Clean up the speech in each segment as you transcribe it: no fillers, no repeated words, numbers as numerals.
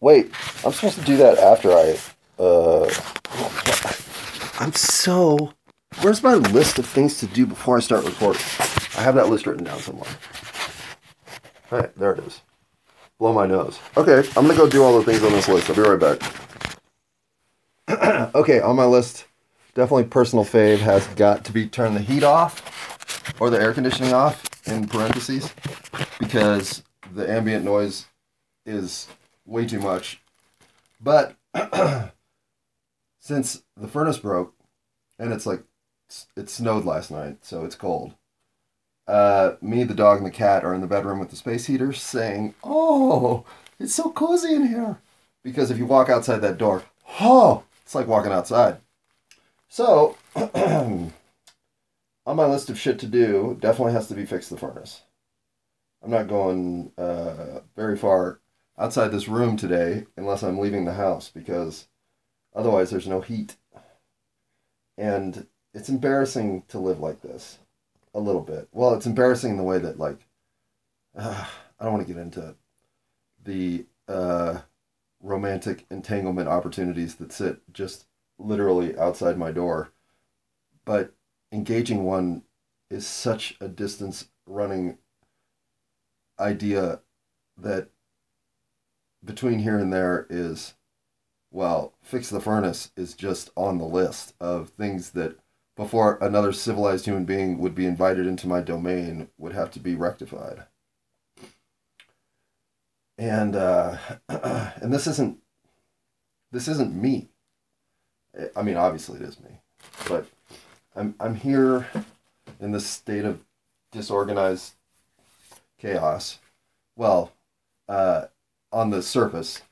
Wait, I'm supposed to do that after I'm so... Where's my list of things to do before I start recording? I have that list written down somewhere. All right, there it is. Blow my nose. Okay, I'm going to go do all the things on this list. I'll be right back. Okay, on my list, definitely personal fave has got to be turn the heat off or the air conditioning off, in parentheses, because the ambient noise is way too much. But since the furnace broke, and it snowed last night, so it's cold. Me, the dog, and the cat are in the bedroom with the space heater saying, "Oh, it's so cozy in here." Because if you walk outside that door, oh, it's like walking outside. So, on my list of shit to do, definitely has to be fix the furnace. I'm not going very far outside this room today unless I'm leaving the house, because otherwise there's no heat. And it's embarrassing to live like this, a little bit. Well, it's embarrassing in the way that, I don't want to get into the romantic entanglement opportunities that sit just literally outside my door. But engaging one is such a distance-running idea that between here and there is... Well, fix the furnace is just on the list of things that before another civilized human being would be invited into my domain would have to be rectified. And and this isn't me. I mean, obviously it is me, but I'm here in this state of disorganized chaos. Well, on the surface,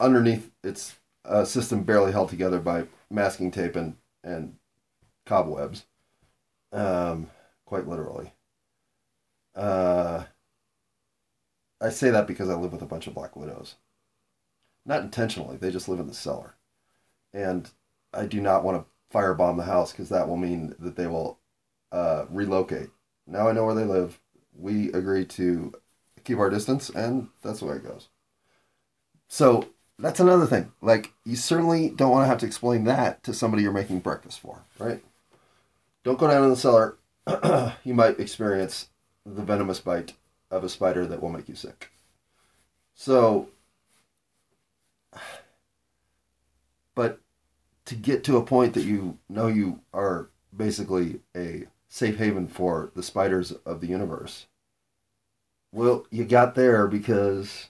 underneath, it's a system barely held together by masking tape and cobwebs, quite literally. I say that because I live with a bunch of black widows. Not intentionally, they just live in the cellar. And I do not want to firebomb the house, because that will mean that they will relocate. Now I know where they live. We agree to keep our distance, and that's the way it goes. So... that's another thing. You certainly don't want to have to explain that to somebody you're making breakfast for, right? Don't go down in the cellar. You might experience the venomous bite of a spider that will make you sick. So, but to get to a point that you know you are basically a safe haven for the spiders of the universe, well, you got there because...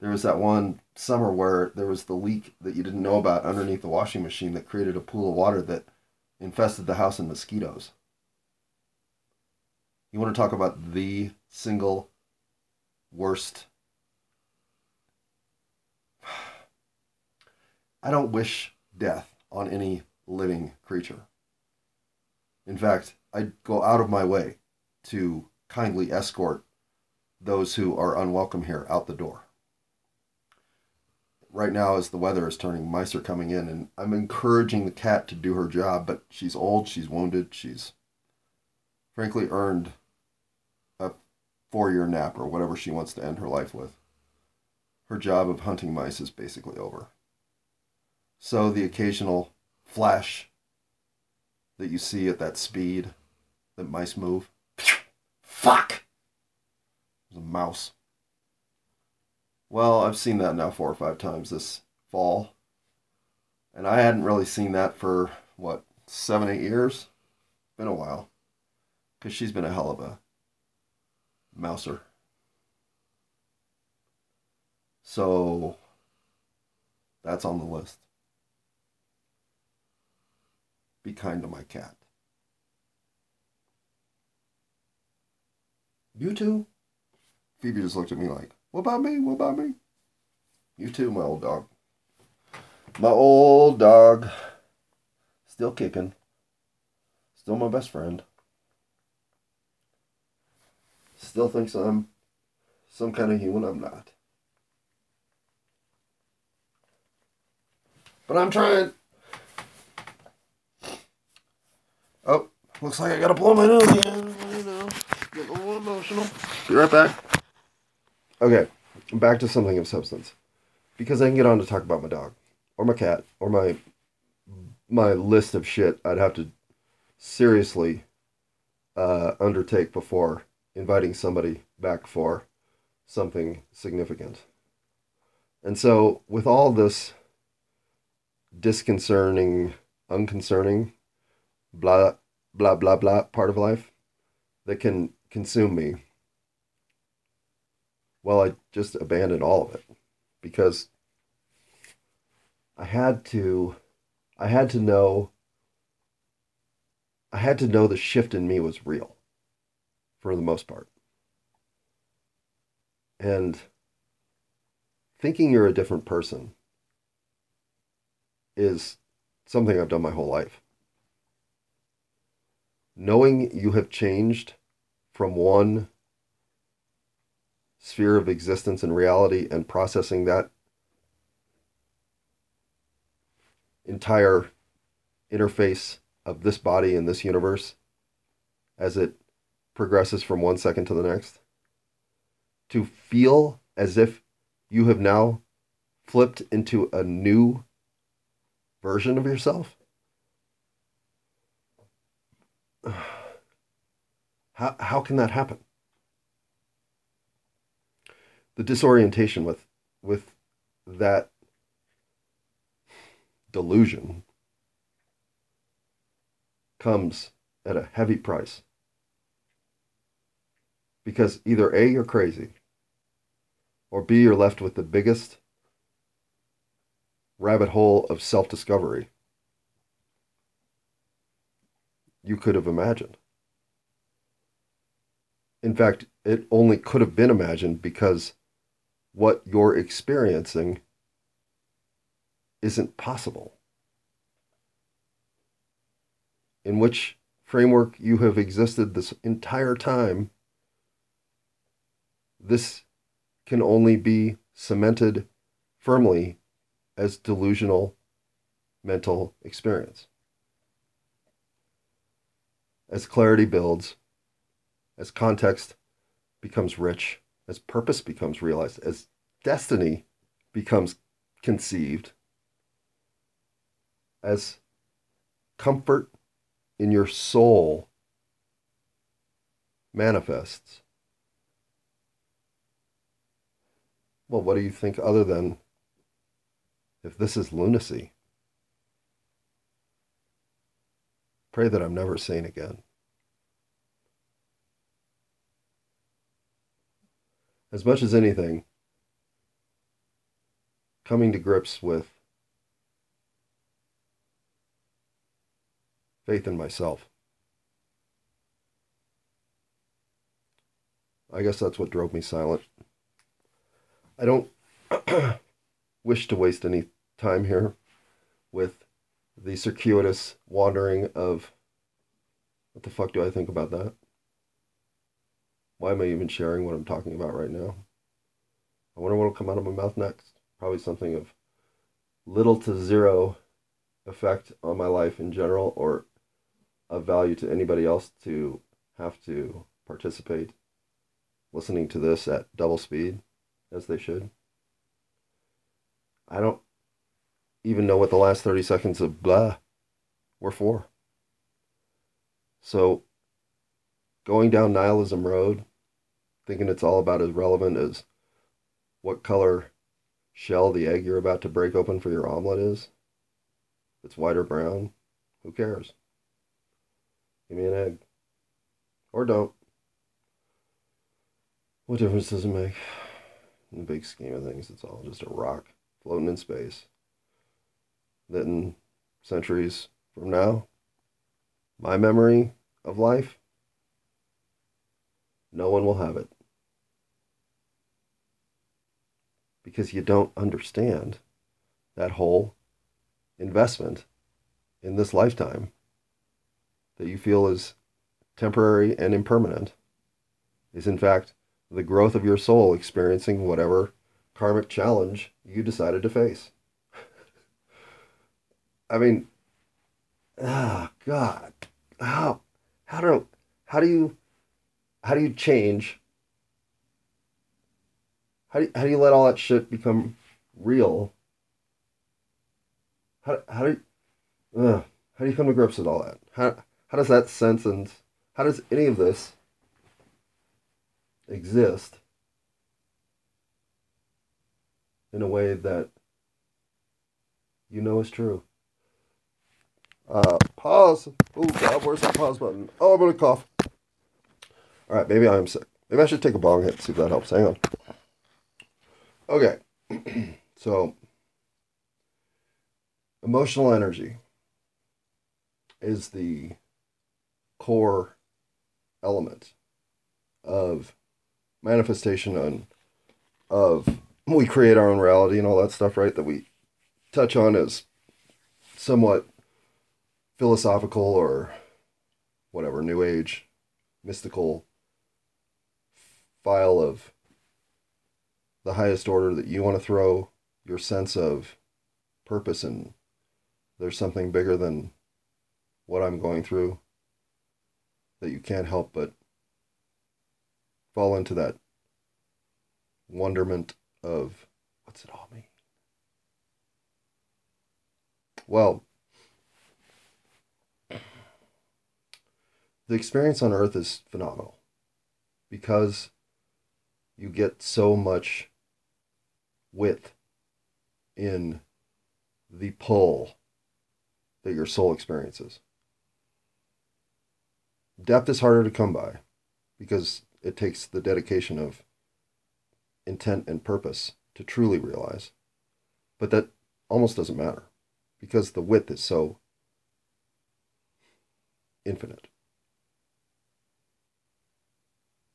there was that one summer where there was the leak that you didn't know about underneath the washing machine that created a pool of water that infested the house in mosquitoes. You want to talk about the single worst... I don't wish death on any living creature. In fact, I go out of my way to kindly escort those who are unwelcome here out the door. Right now, as the weather is turning, mice are coming in, and I'm encouraging the cat to do her job, but she's old, she's wounded, she's frankly earned a 4-year nap or whatever she wants to end her life with. Her job of hunting mice is basically over. So the occasional flash that you see at that speed that mice move, fuck! There's a mouse. Well, I've seen that now 4 or 5 times this fall. And I hadn't really seen that for, 7, 8 years? Been a while. Because she's been a hell of a mouser. So, that's on the list. Be kind to my cat. You too? Phoebe just looked at me like, "What about me? What about me?" You too, my old dog. My old dog. Still kicking. Still my best friend. Still thinks I'm some kind of human I'm not. But I'm trying. Oh, looks like I gotta blow my nose again. You know, get a little emotional. Be right back. Okay, back to something of substance, because I can get on to talk about my dog or my cat or my list of shit I'd have to seriously undertake before inviting somebody back for something significant. And so with all this disconcerting, unconcerning, blah, blah, blah, blah part of life that can consume me, well, I just abandoned all of it because I had to know the shift in me was real for the most part. And thinking you're a different person is something I've done my whole life. Knowing you have changed from one sphere of existence and reality and processing that entire interface of this body and this universe as it progresses from one second to the next, to feel as if you have now flipped into a new version of yourself. How can that happen? The disorientation with that delusion comes at a heavy price. Because either A, you're crazy, or B, you're left with the biggest rabbit hole of self-discovery you could have imagined. In fact, it only could have been imagined because what you're experiencing isn't possible. In which framework you have existed this entire time, this can only be cemented firmly as delusional mental experience. As clarity builds, as context becomes rich, as purpose becomes realized, as destiny becomes conceived, as comfort in your soul manifests. Well, what do you think other than if this is lunacy? Pray that I'm never sane again. As much as anything, coming to grips with faith in myself. I guess that's what drove me silent. I don't wish to waste any time here with the circuitous wandering of, what the fuck do I think about that? Why am I even sharing what I'm talking about right now? I wonder what will come out of my mouth next. Probably something of little to zero effect on my life in general, or of value to anybody else to have to participate listening to this at double speed as they should. I don't even know what the last 30 seconds of blah were for. So going down nihilism road, thinking it's all about as relevant as what color shell the egg you're about to break open for your omelet is. If it's white or brown, who cares? Give me an egg. Or don't. What difference does it make? In the big scheme of things, it's all just a rock floating in space that in centuries from now, my memory of life, no one will have it. Because you don't understand that whole investment in this lifetime that you feel is temporary and impermanent is in fact the growth of your soul experiencing whatever karmic challenge you decided to face. I mean, oh God, how do you change How do you let all that shit become real? How do you come to grips with all that? How does that sense and how does any of this exist in a way that you know is true? Pause. Oh God, where's that pause button? Oh, I'm gonna cough. All right, maybe I'm sick. Maybe I should take a bong hit. See if that helps. Hang on. Okay, so emotional energy is the core element of manifestation and of we create our own reality and all that stuff, right? That we touch on as somewhat philosophical or whatever, new age, mystical file of the highest order that you want to throw your sense of purpose and there's something bigger than what I'm going through that you can't help but fall into that wonderment of what's it all mean? Well, the experience on Earth is phenomenal because you get so much width in the pull that your soul experiences. Depth is harder to come by because it takes the dedication of intent and purpose to truly realize. But that almost doesn't matter because the width is so infinite.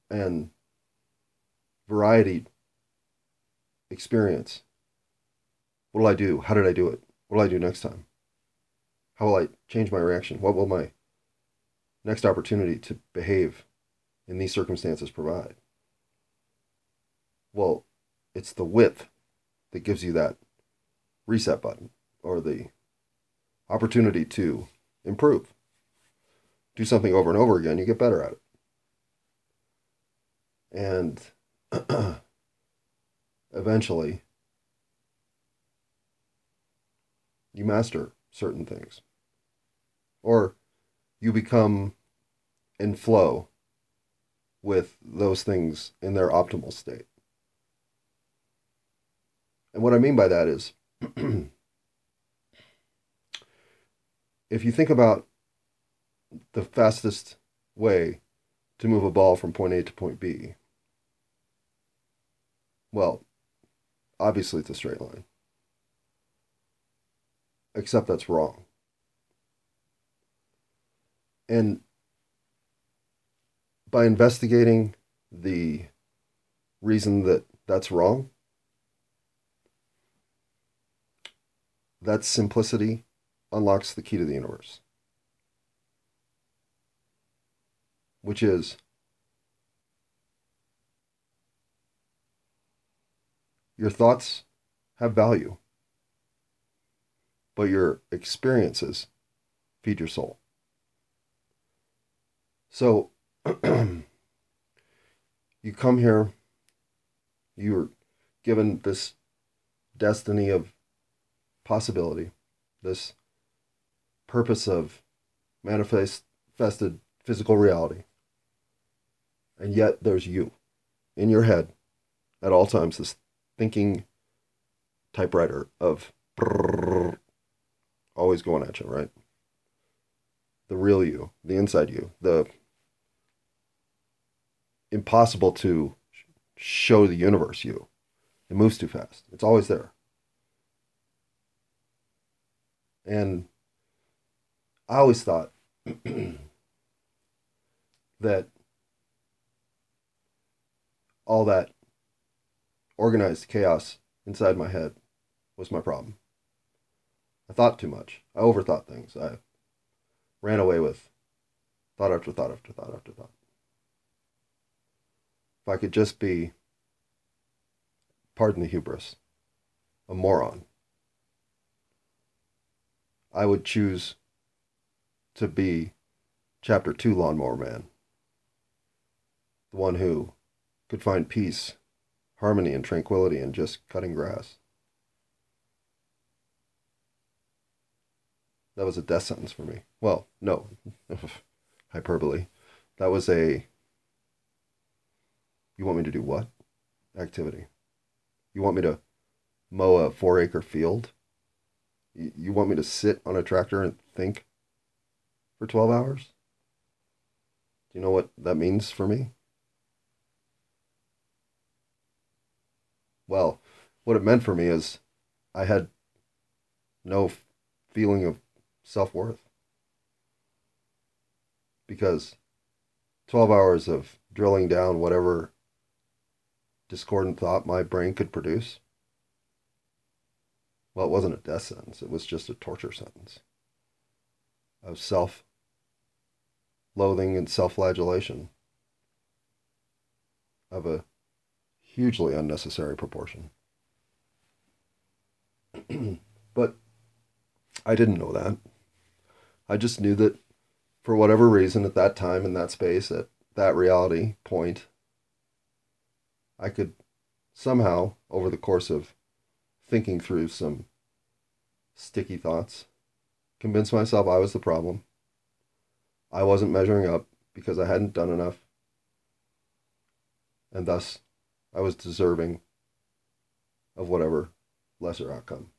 And variety experience. What will I do? How did I do it? What will I do next time? How will I change my reaction? What will my next opportunity to behave in these circumstances provide? Well, it's the width that gives you that reset button or the opportunity to improve. Do something over and over again, you get better at it. And eventually, you master certain things. Or you become in flow with those things in their optimal state. And what I mean by that is, if you think about the fastest way to move a ball from point A to point B, well, obviously it's a straight line. Except that's wrong. And by investigating the reason that that's wrong, that simplicity unlocks the key to the universe. Which is, your thoughts have value, but your experiences feed your soul. So, you come here, you're given this destiny of possibility, this purpose of manifested physical reality, and yet there's you in your head at all times, this thinking typewriter of brrr, always going at you, right? The real you, the inside you, the impossible to show the universe you. It moves too fast. It's always there. And I always thought that all that organized chaos inside my head was my problem. I thought too much. I overthought things. I ran away with thought after thought after thought after thought. If I could just be, pardon the hubris, a moron, I would choose to be Chapter 2 Lawnmower Man, the one who could find peace, harmony and tranquility in just cutting grass. That was a death sentence for me. Well, no, hyperbole. That was a, you want me to do what? Activity. You want me to mow a 4-acre field? You want me to sit on a tractor and think for 12 hours? Do you know what that means for me? Well, what it meant for me is I had no feeling of self-worth. Because 12 hours of drilling down whatever discordant thought my brain could produce, well, it wasn't a death sentence. It was just a torture sentence of self-loathing and self-flagellation of a hugely unnecessary proportion. But I didn't know that. I just knew that for whatever reason at that time, in that space, at that reality point, I could somehow, over the course of thinking through some sticky thoughts, convince myself I was the problem. I wasn't measuring up because I hadn't done enough. And thus, I was deserving of whatever lesser outcome.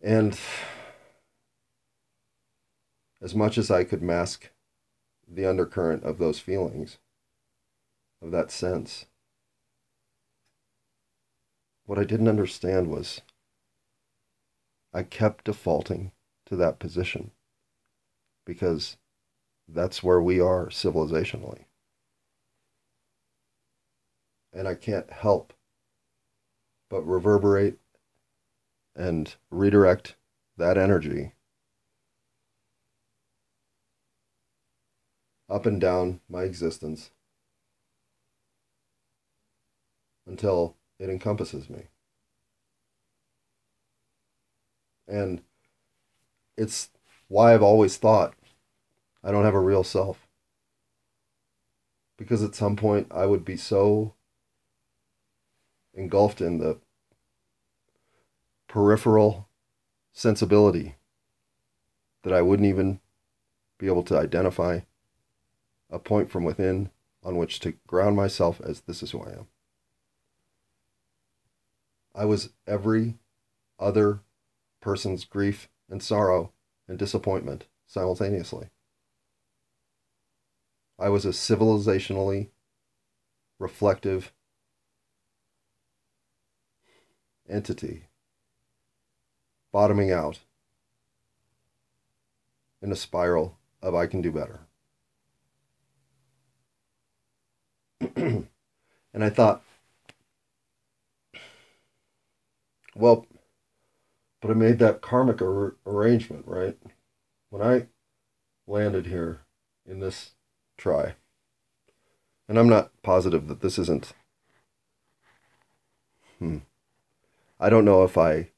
And as much as I could mask the undercurrent of those feelings, of that sense, what I didn't understand was I kept defaulting to that position because that's where we are civilizationally. And I can't help but reverberate and redirect that energy up and down my existence until it encompasses me. And it's why I've always thought I don't have a real self. Because at some point I would be so engulfed in the peripheral sensibility that I wouldn't even be able to identify a point from within on which to ground myself as this is who I am. I was every other person's grief and sorrow and disappointment simultaneously. I was a civilizationally reflective entity, bottoming out in a spiral of I can do better. And I thought, well, but I made that karmic arrangement, right? When I landed here in this try, and I'm not positive that this isn't, I don't know if I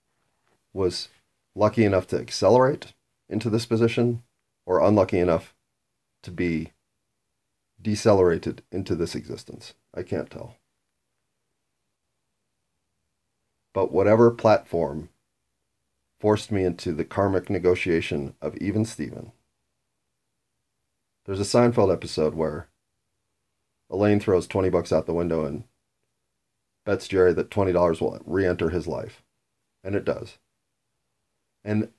was lucky enough to accelerate into this position or unlucky enough to be decelerated into this existence. I can't tell. But whatever platform forced me into the karmic negotiation of even Steven. There's a Seinfeld episode where Elaine throws $20 out the window and bets Jerry that $20 will re-enter his life. And it does. And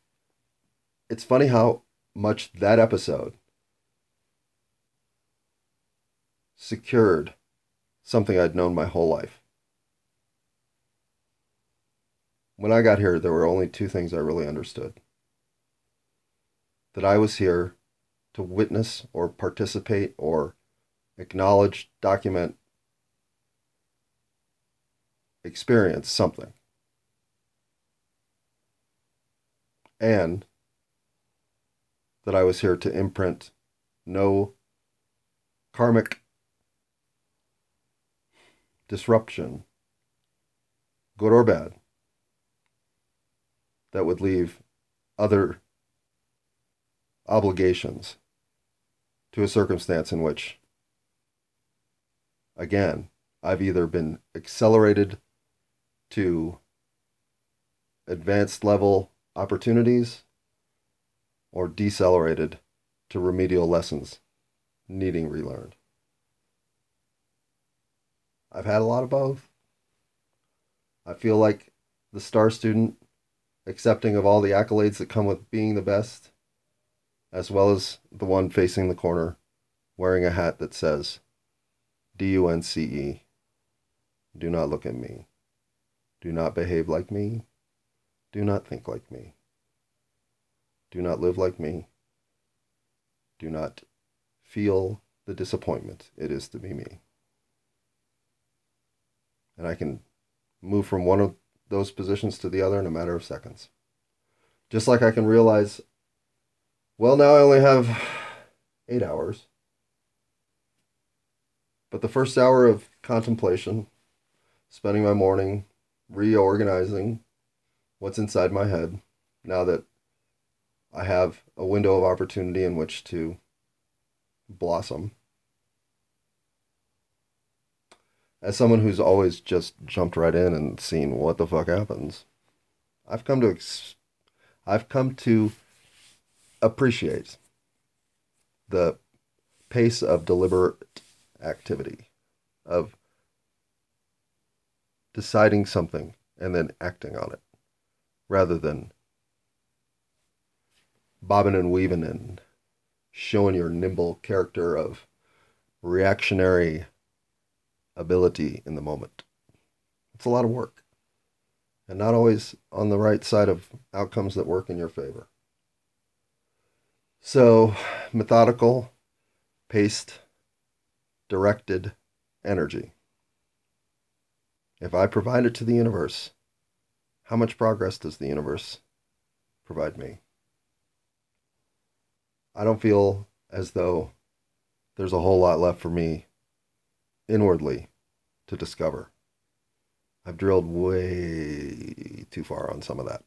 it's funny how much that episode secured something I'd known my whole life. When I got here, there were only two things I really understood. That I was here to witness or participate or acknowledge, document, experience something. And that I was here to imprint no karmic disruption, good or bad, that would leave other obligations to a circumstance in which, again, I've either been accelerated to advanced level opportunities or decelerated to remedial lessons needing relearned. I've had a lot of both. I feel like the star student, accepting of all the accolades that come with being the best, as well as the one facing the corner, wearing a hat that says, DUNCE, do not look at me, do not behave like me, do not think like me, do not live like me, do not feel the disappointment it is to be me. And I can move from one of those positions to the other in a matter of seconds. Just like I can realize, well, now I only have 8 hours. But the first hour of contemplation, spending my morning reorganizing what's inside my head, now that I have a window of opportunity in which to blossom. As someone who's always just jumped right in and seen what the fuck happens, I've come to appreciate the pace of deliberate activity, of deciding something and then acting on it, rather than bobbing and weaving and showing your nimble character of reactionary ability in the moment. It's a lot of work, and not always on the right side of outcomes that work in your favor. So, methodical, paced, directed energy. If I provide it to the universe, how much progress does the universe provide me? I don't feel as though there's a whole lot left for me inwardly to discover. I've drilled way too far on some of that.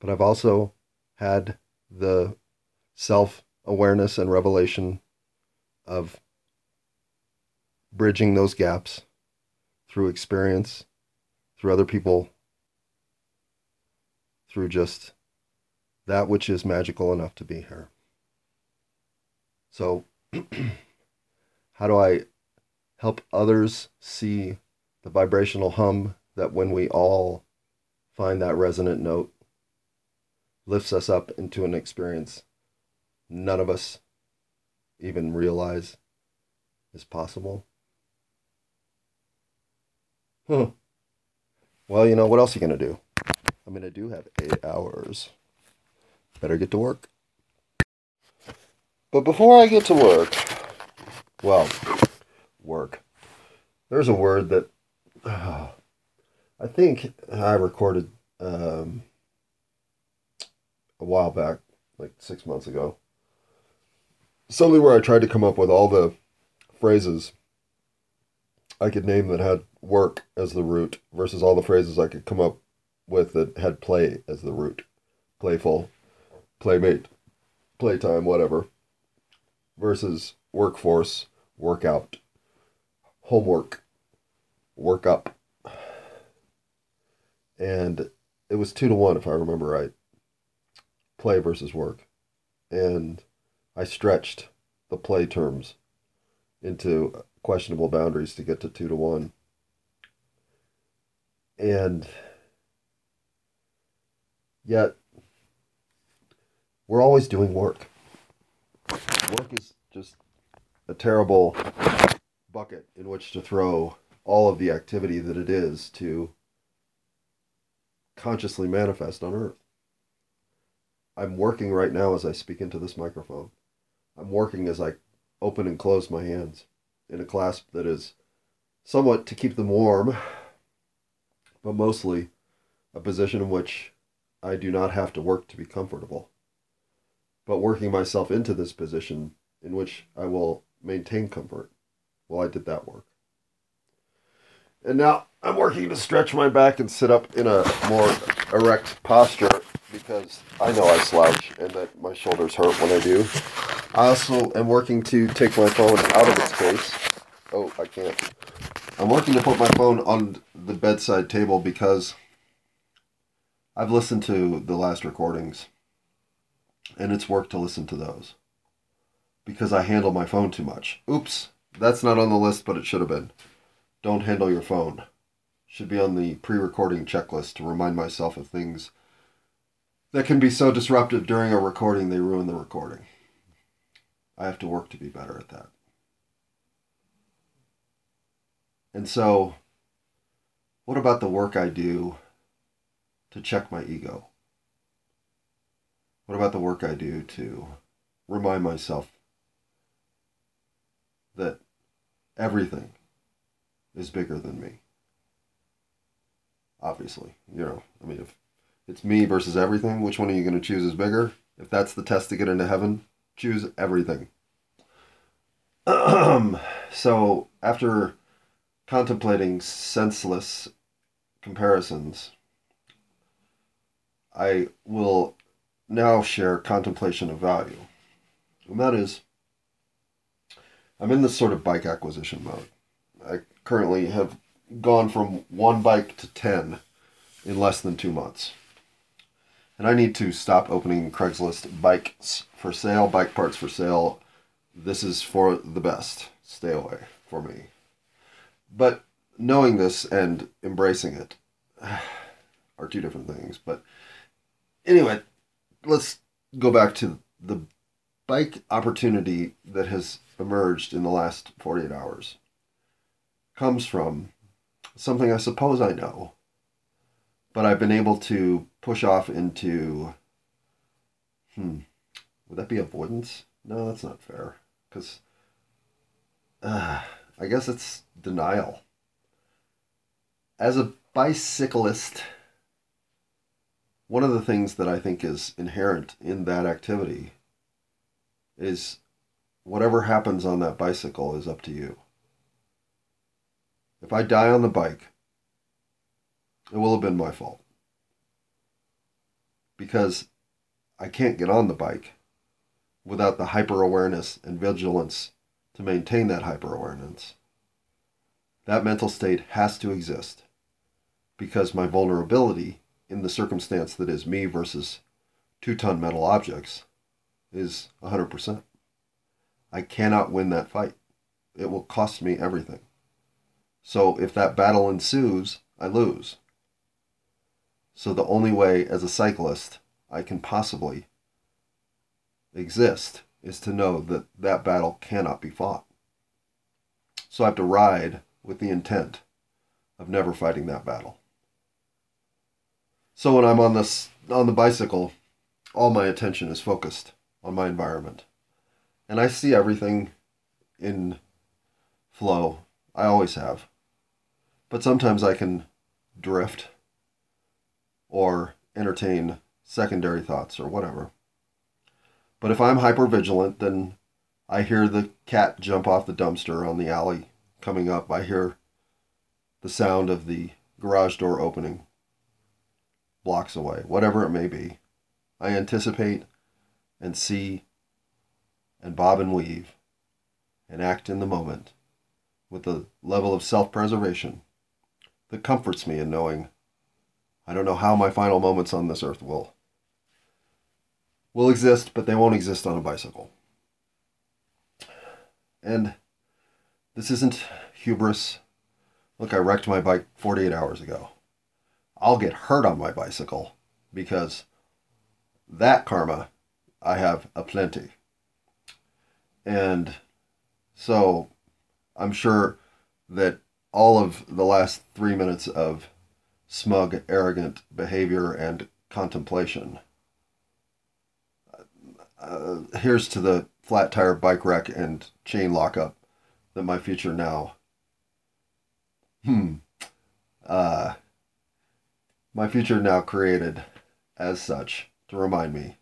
But I've also had the self-awareness and revelation of bridging those gaps through experience, through other people, through just that which is magical enough to be here. So, how do I help others see the vibrational hum that, when we all find that resonant note, lifts us up into an experience none of us even realize is possible? Well, you know, what else are you going to do? I mean, I do have 8 hours. Better get to work. But before I get to work, there's a word that I think I recorded a while back, like 6 months ago. Something where I tried to come up with all the phrases I could name that had work as the root versus all the phrases I could come up with that had play as the root. Playful, playmate, playtime, whatever. Versus workforce, workout, homework, work up. And it was 2-1, if I remember right. Play versus work. And I stretched the play terms into questionable boundaries to get to 2-1. And yet, we're always doing work. Work is just a terrible bucket in which to throw all of the activity that it is to consciously manifest on Earth. I'm working right now as I speak into this microphone. I'm working as I open and close my hands in a clasp that is somewhat to keep them warm, but mostly a position in which I do not have to work to be comfortable, but working myself into this position in which I will maintain comfort. Well, I did that work. And now I'm working to stretch my back and sit up in a more erect posture because I know I slouch and that my shoulders hurt when I do. I also am working to take my phone out of its case. Oh, I can't. I'm working to put my phone on the bedside table because I've listened to the last recordings and it's work to listen to those because I handle my phone too much. Oops, that's not on the list, but it should have been. Don't handle your phone. Should be on the pre-recording checklist to remind myself of things that can be so disruptive during a recording they ruin the recording. I have to work to be better at that. And so, what about the work I do to check my ego? What about the work I do to remind myself that everything is bigger than me? Obviously, if it's me versus everything, which one are you going to choose is bigger? If that's the test to get into heaven, choose everything. So, after contemplating senseless comparisons, I will now share contemplation of value. And that is, I'm in this sort of bike acquisition mode. I currently have gone from 1 bike to 10 in less than 2 months. And I need to stop opening Craigslist bikes for sale, bike parts for sale. This is for the best. Stay away for me. But knowing this and embracing it are two different things. But anyway, let's go back to the bike opportunity that has emerged in the last 48 hours. Comes from something I suppose I know, but I've been able to push off into, would that be avoidance? No, that's not fair, because I guess it's denial. As a bicyclist, one of the things that I think is inherent in that activity is whatever happens on that bicycle is up to you. If I die on the bike, it will have been my fault. Because I can't get on the bike without the hyper-awareness and vigilance to maintain that hyper-awareness. That mental state has to exist because my vulnerability in the circumstance that is me versus 2-ton metal objects is 100%. I cannot win that fight. It will cost me everything. So if that battle ensues, I lose. So the only way as a cyclist I can possibly exist is to know that that battle cannot be fought. So I have to ride with the intent of never fighting that battle. So when I'm on the bicycle, all my attention is focused on my environment. And I see everything in flow. I always have. But sometimes I can drift or entertain secondary thoughts or whatever. But if I'm hypervigilant, then I hear the cat jump off the dumpster on the alley coming up. I hear the sound of the garage door opening blocks away, whatever it may be. I anticipate and see and bob and weave and act in the moment with a level of self-preservation that comforts me in knowing I don't know how my final moments on this earth will exist, but they won't exist on a bicycle. And this isn't hubris. Look, I wrecked my bike 48 hours ago. I'll get hurt on my bicycle because that karma I have aplenty. And so I'm sure that all of the last 3 minutes of smug, arrogant behavior and contemplation. Here's to the flat tire bike wreck and chain lockup that my future now. My future now created as such to remind me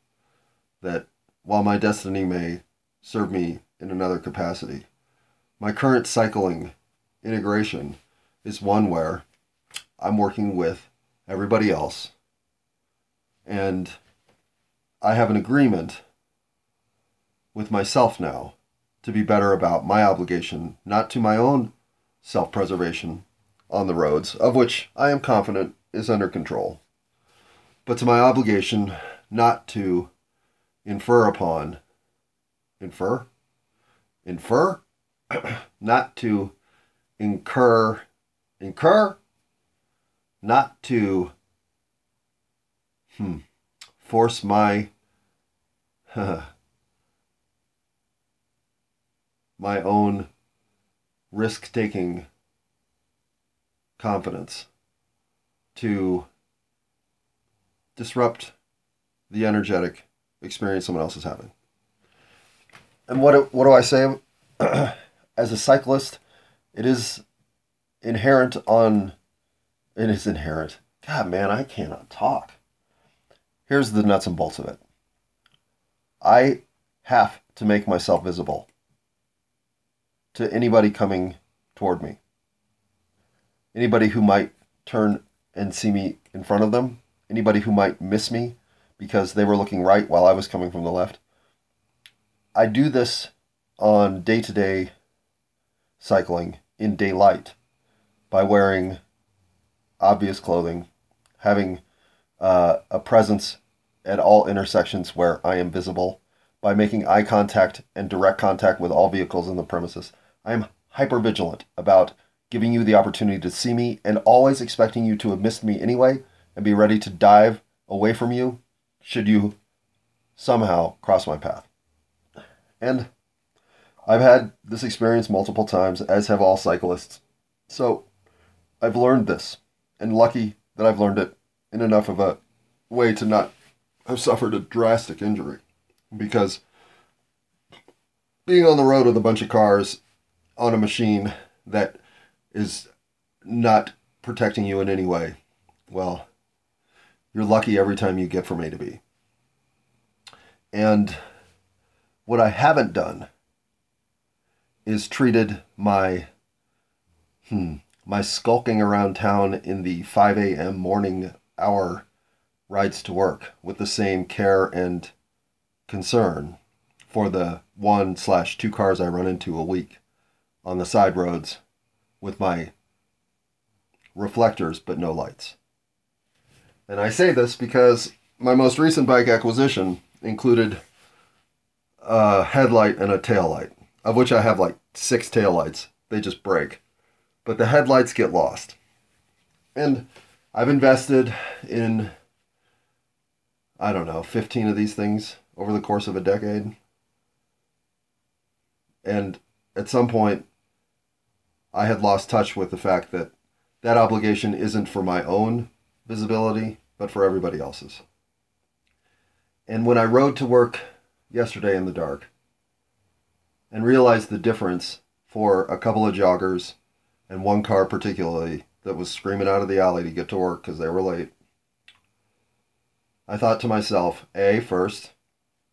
that while my destiny may serve me in another capacity, my current cycling integration is one where I'm working with everybody else and I have an agreement with myself now to be better about my obligation, not to my own self-preservation on the roads, of which I am confident is under control. But to my obligation not to force my own risk-taking confidence to disrupt the energetic experience someone else is having. And what do I say? As a cyclist, it is inherent. God, man, I cannot talk. Here's the nuts and bolts of it. I have to make myself visible to anybody coming toward me. Anybody who might turn and see me in front of them. Anybody who might miss me because they were looking right while I was coming from the left. I do this on day-to-day cycling in daylight by wearing obvious clothing, having a presence at all intersections where I am visible, by making eye contact and direct contact with all vehicles in the premises. I am hypervigilant about giving you the opportunity to see me and always expecting you to have missed me anyway and be ready to dive away from you should you somehow cross my path. And I've had this experience multiple times, as have all cyclists. So I've learned this, and lucky that I've learned it in enough of a way to not have suffered a drastic injury, because being on the road with a bunch of cars on a machine that is not protecting you in any way, well, you're lucky every time you get from A to B. And what I haven't done is treated my my skulking around town in the 5 a.m. morning hour rides to work with the same care and concern for the 1/2 cars I run into a week on the side roads with my reflectors but no lights. And I say this because my most recent bike acquisition included a headlight and a taillight, of which I have like 6 taillights. They just break. But the headlights get lost. And I've invested in, I don't know, 15 of these things over the course of a decade. And at some point, I had lost touch with the fact that that obligation isn't for my own visibility, but for everybody else's. And when I rode to work yesterday in the dark and realized the difference for a couple of joggers and one car particularly that was screaming out of the alley to get to work because they were late, I thought to myself, first,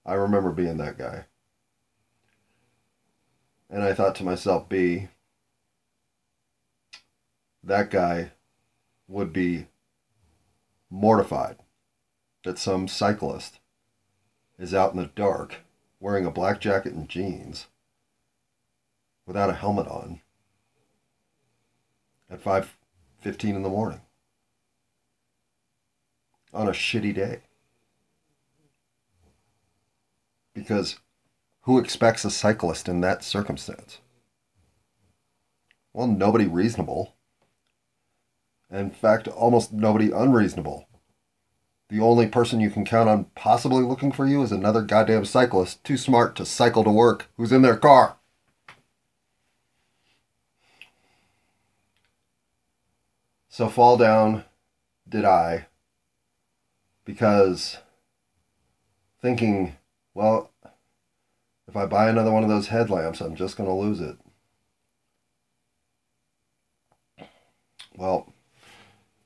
I remember being that guy. And I thought to myself, B, that guy would be mortified that some cyclist is out in the dark wearing a black jacket and jeans without a helmet on at 5:15 in the morning on a shitty day. Because who expects a cyclist in that circumstance? Well, nobody reasonable. In fact, almost nobody unreasonable. The only person you can count on possibly looking for you is another goddamn cyclist too smart to cycle to work who's in their car. So fall down did I, because thinking, well, if I buy another one of those headlamps, I'm just going to lose it. Well,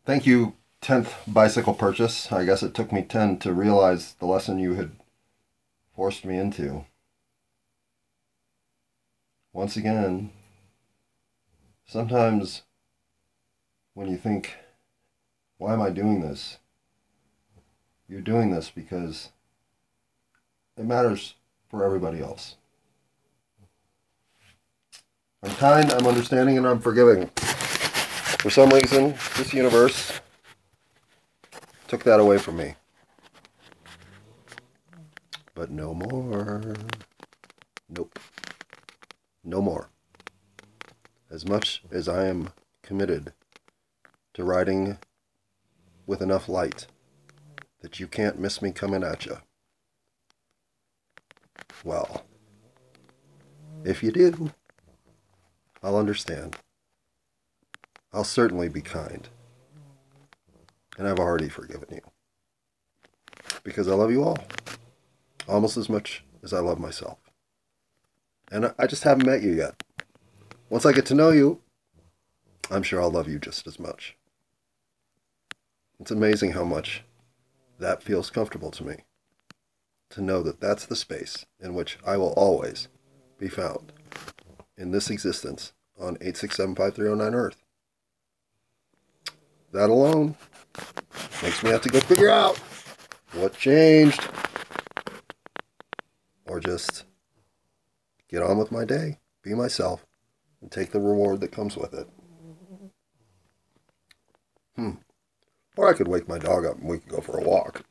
thank you, 10th bicycle purchase. I guess it took me 10 to realize the lesson you had forced me into. Once again, sometimes when you think, why am I doing this? You're doing this because it matters for everybody else. I'm kind, I'm understanding, and I'm forgiving. For some reason, this universe took that away from me. But no more. Nope. No more. As much as I am committed to riding with enough light that you can't miss me coming at you. Well, if you do, I'll understand. I'll certainly be kind. And I've already forgiven you. Because I love you all. Almost as much as I love myself. And I just haven't met you yet. Once I get to know you, I'm sure I'll love you just as much. It's amazing how much that feels comfortable to me. To know that that's the space in which I will always be found. In this existence on 8675309 Earth. That alone makes me have to go figure out what changed. Or just get on with my day, be myself, and take the reward that comes with it. Or I could wake my dog up and we could go for a walk.